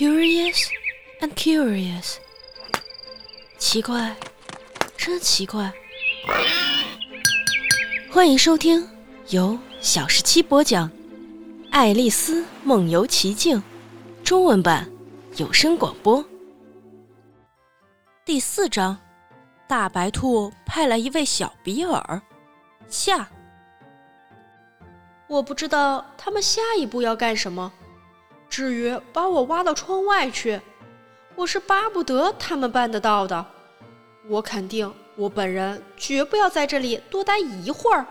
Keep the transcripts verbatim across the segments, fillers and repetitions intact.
Curious and curious， 奇怪，真奇怪。欢迎收听由小十七播讲《爱丽丝梦游奇境》中文版有声广播。第四章，大白兔派来一位小比尔。下，我不知道他们下一步要干什么。至于把我挖到窗外去，我是巴不得他们办得到的。我肯定，我本人绝不要在这里多待一会儿。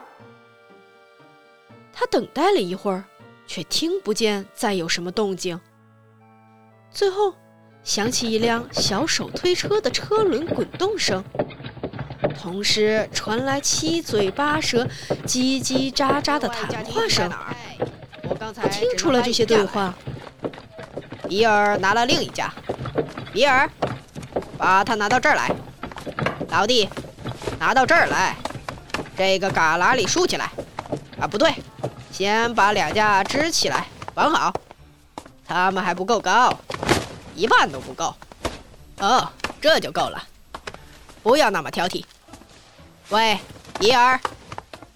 他等待了一会儿，却听不见再有什么动静。最后，响起一辆小手推车的车轮滚动声，同时传来七嘴八舌、叽叽喳喳的谈话声。我听出了这些对话。比尔拿了另一家，比尔，把它拿到这儿来，老弟，拿到这儿来，这个旮旯里竖起来，啊，不对，先把两架支起来，绑好，它们还不够高，一半都不够，哦，这就够了，不要那么挑剔。喂，比尔，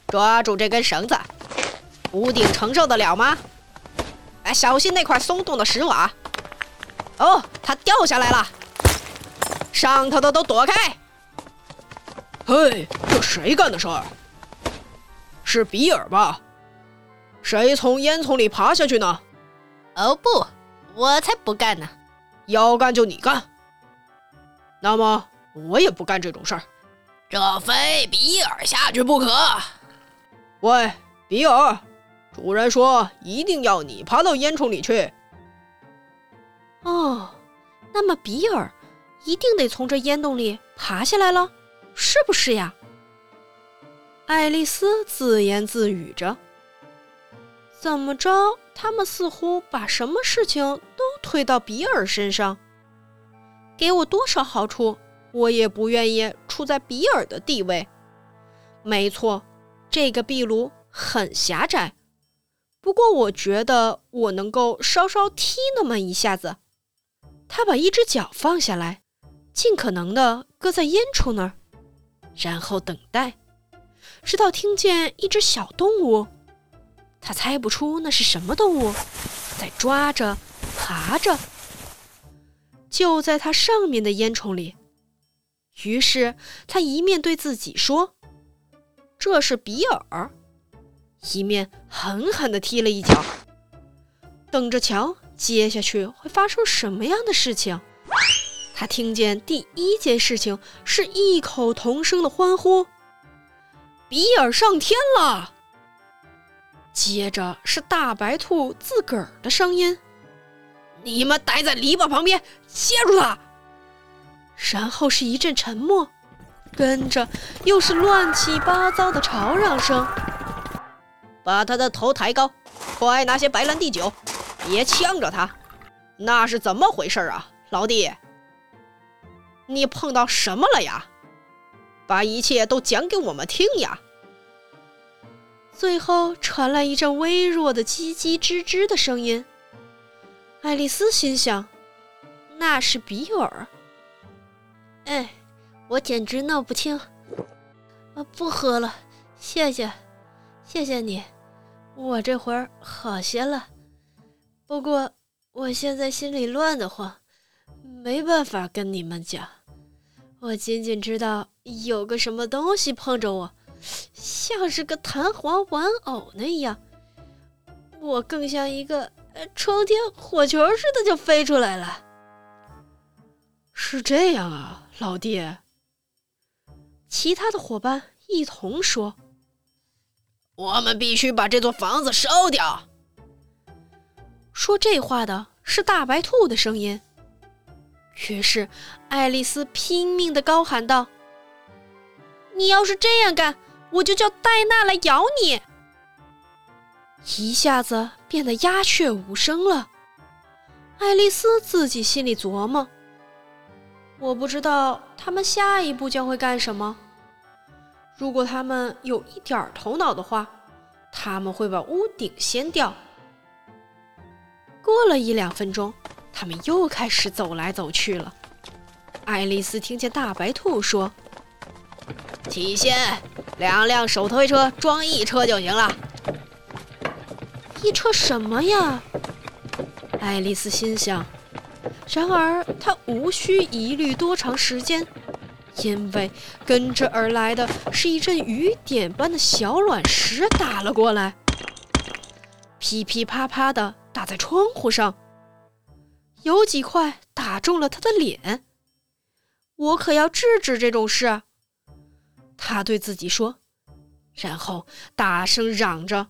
抓住这根绳子，屋顶承受得了吗？哎，小心那块松动的石瓦。哦，它掉下来了，上头的都躲开。嘿，这谁干的事儿？是比尔吧？谁从烟囱里爬下去呢？哦不，我才不干呢！要干就你干。那么我也不干这种事儿。这非比尔下去不可。喂，比尔，主人说一定要你爬到烟囱里去。哦，那么比尔一定得从这烟洞里爬下来了，是不是呀？爱丽丝自言自语着。怎么着，他们似乎把什么事情都推到比尔身上。给我多少好处，我也不愿意处在比尔的地位。没错，这个壁炉很狭窄，不过我觉得我能够稍稍踢那么一下子。他把一只脚放下来，尽可能地搁在烟囱那儿，然后等待，直到听见一只小动物，他猜不出那是什么动物，在抓着爬着，就在它上面的烟囱里。于是他一面对自己说这是比尔，一面狠狠地踢了一脚，等着瞧接下去会发生什么样的事情。他听见第一件事情是异口同声的欢呼，比尔上天了。接着是大白兔自个儿的声音，你们待在篱笆旁边接住他。然后是一阵沉默，跟着又是乱七八糟的吵嚷声。把他的头抬高，快拿些白兰地酒，别呛着他。那是怎么回事啊，老弟？你碰到什么了呀？把一切都讲给我们听呀。最后传来一阵微弱的叽叽吱吱的声音。爱丽丝心想，那是比尔。哎，我简直闹不清。啊，不喝了，谢谢，谢谢你。我这会儿好些了，不过我现在心里乱得慌，没办法跟你们讲。我仅仅知道有个什么东西碰着我，像是个弹簧玩偶那样，我更像一个冲天火球似的就飞出来了。是这样啊，老弟。其他的伙伴一同说，我们必须把这座房子烧掉。说这话的是大白兔的声音。于是爱丽丝拼命地高喊道，你要是这样干，我就叫戴娜来咬你。一下子变得鸦雀无声了。爱丽丝自己心里琢磨，我不知道他们下一步将会干什么。如果他们有一点头脑的话，他们会把屋顶掀掉。过了一两分钟，他们又开始走来走去了。爱丽丝听见大白兔说：“起先，两辆手推车装一车就行了。”一车什么呀？爱丽丝心想。然而她无需疑虑多长时间，因为跟着而来的是一阵雨点般的小卵石打了过来，噼噼啪啪地打在窗户上，有几块打中了她的脸。我可要制止这种事，她对自己说，然后大声嚷着：“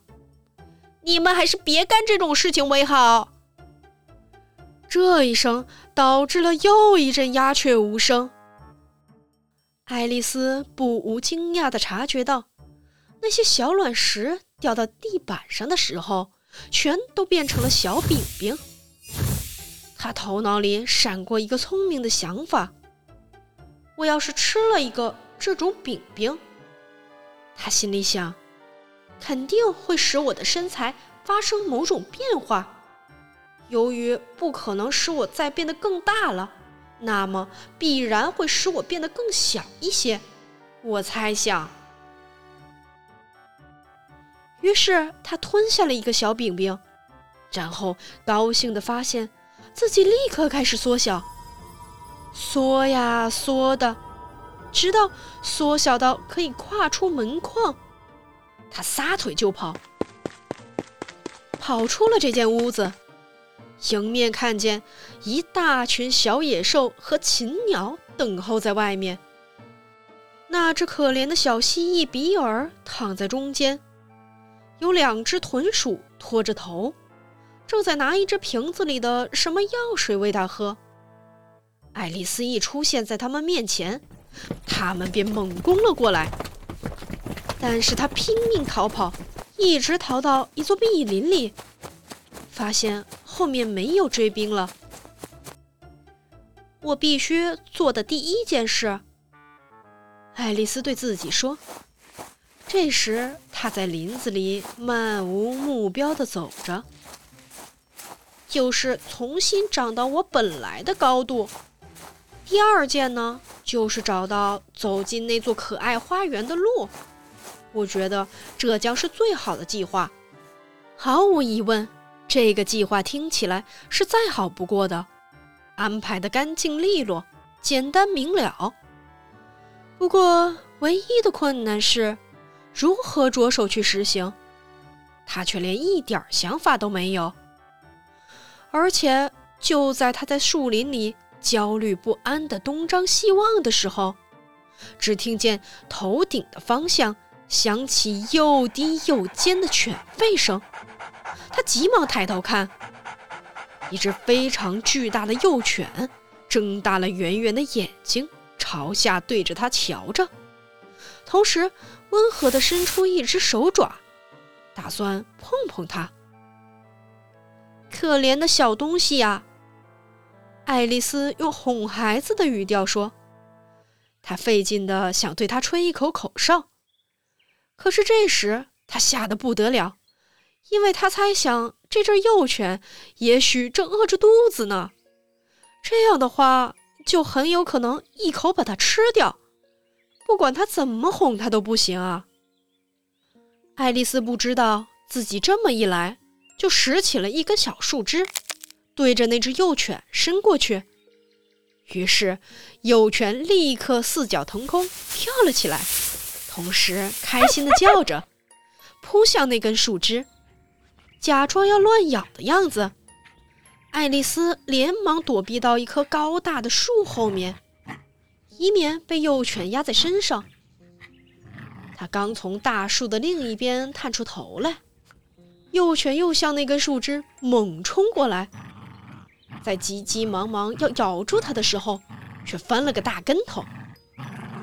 你们还是别干这种事情为好。”这一声导致了又一阵鸦雀无声。爱丽丝不无惊讶地察觉到，那些小卵石掉到地板上的时候，全都变成了小饼饼。她头脑里闪过一个聪明的想法：我要是吃了一个这种饼饼，她心里想，肯定会使我的身材发生某种变化。由于不可能使我再变得更大了，那么必然会使我变得更小一些，我猜想。于是他吞下了一个小饼饼，然后高兴地发现自己立刻开始缩小，缩呀缩的，直到缩小到可以跨出门框。他撒腿就跑，跑出了这间屋子，迎面看见一大群小野兽和禽鸟等候在外面。那只可怜的小蜥蜴比尔躺在中间，有两只豚鼠拖着头，正在拿一只瓶子里的什么药水喂它喝。爱丽丝一出现在他们面前，他们便猛攻了过来，但是她拼命逃跑，一直逃到一座密林里，发现后面没有追兵了。我必须做的第一件事，爱丽丝对自己说。这时她在林子里漫无目标地走着，就是重新长到我本来的高度。第二件呢，就是找到走进那座可爱花园的路。我觉得这将是最好的计划。毫无疑问，这个计划听起来是再好不过的，安排得干净利落，简单明了。不过唯一的困难是如何着手去实行，他却连一点想法都没有。而且就在他在树林里焦虑不安地东张西望的时候，只听见头顶的方向响起又低又尖的犬吠声。他急忙抬头看，一只非常巨大的幼犬睁大了圆圆的眼睛，朝下对着他瞧着，同时温和地伸出一只手爪，打算碰碰他。可怜的小东西呀，爱丽丝用哄孩子的语调说，她费劲地想对他吹一口口哨。可是这时她吓得不得了，因为他猜想这只幼犬也许正饿着肚子呢，这样的话就很有可能一口把它吃掉，不管他怎么哄它都不行啊。爱丽丝不知道自己这么一来就拾起了一根小树枝，对着那只幼犬伸过去，于是幼犬立刻四脚腾空跳了起来，同时开心地叫着，扑向那根树枝，假装要乱咬的样子。爱丽丝连忙躲避到一棵高大的树后面，以免被幼犬压在身上。她刚从大树的另一边探出头来，幼犬又向那根树枝猛冲过来，在急急忙忙要咬住它的时候，却翻了个大跟头。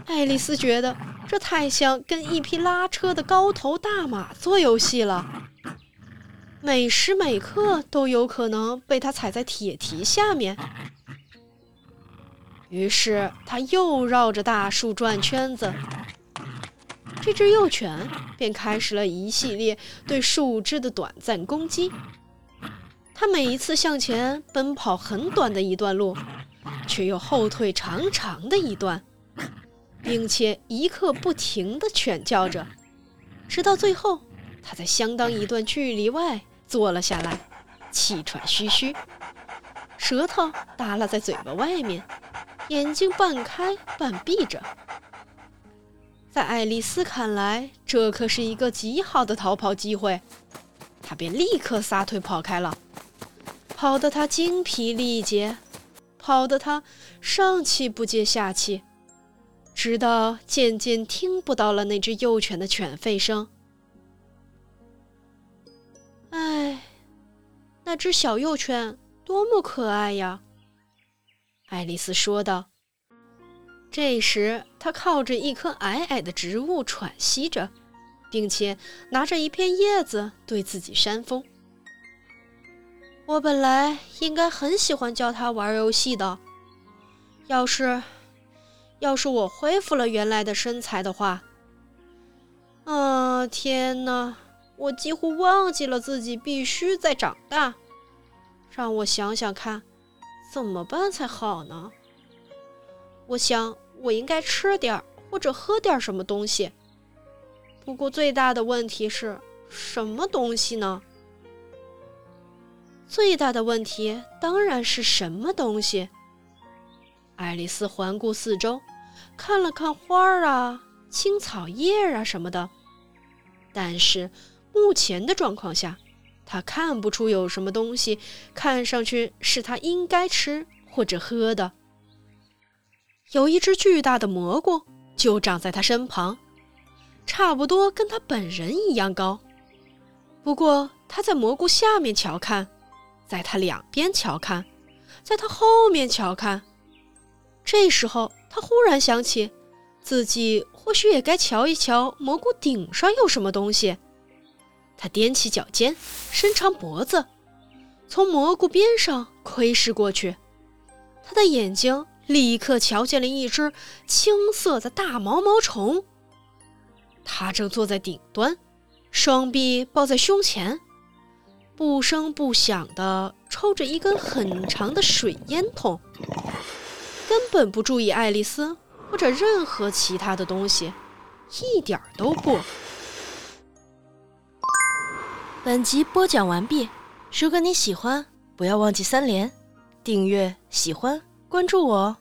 爱丽丝觉得这太像跟一匹拉车的高头大马做游戏了，每时每刻都有可能被他踩在铁蹄下面。于是他又绕着大树转圈子，这只幼犬便开始了一系列对树枝的短暂攻击。他每一次向前奔跑很短的一段路，却又后退长长的一段，并且一刻不停地犬叫着，直到最后他在相当一段距离外坐了下来，气喘吁吁，舌头耷拉在嘴巴外面，眼睛半开半闭着。在爱丽丝看来，这可是一个极好的逃跑机会，她便立刻撒腿跑开了，跑得她精疲力竭，跑得她上气不接下气，直到渐渐听不到了那只幼犬的犬吠声。唉，那只小幼犬多么可爱呀，爱丽丝说道。这时她靠着一棵矮矮的植物喘息着，并且拿着一片叶子对自己扇风。我本来应该很喜欢教它玩游戏的，要是要是我恢复了原来的身材的话。啊，天哪，我几乎忘记了自己必须再长大。让我想想看，怎么办才好呢？我想我应该吃点或者喝点什么东西。不过最大的问题是什么东西呢？最大的问题当然是什么东西。爱丽丝环顾四周，看了看花啊、青草叶啊什么的，但是目前的状况下，她看不出有什么东西看上去是她应该吃或者喝的。有一只巨大的蘑菇就长在她身旁，差不多跟她本人一样高。不过她在蘑菇下面瞧看，在她两边瞧看，在她后面瞧看。这时候他忽然想起，自己或许也该瞧一瞧蘑菇顶上有什么东西。他踮起脚尖，伸长脖子，从蘑菇边上窥视过去。他的眼睛立刻瞧见了一只青色的大毛毛虫，它正坐在顶端，双臂抱在胸前，不声不响地抽着一根很长的水烟筒，根本不注意爱丽丝或者任何其他的东西，一点都不。本集播讲完毕，如果你喜欢，不要忘记三连、订阅、喜欢、关注我哦。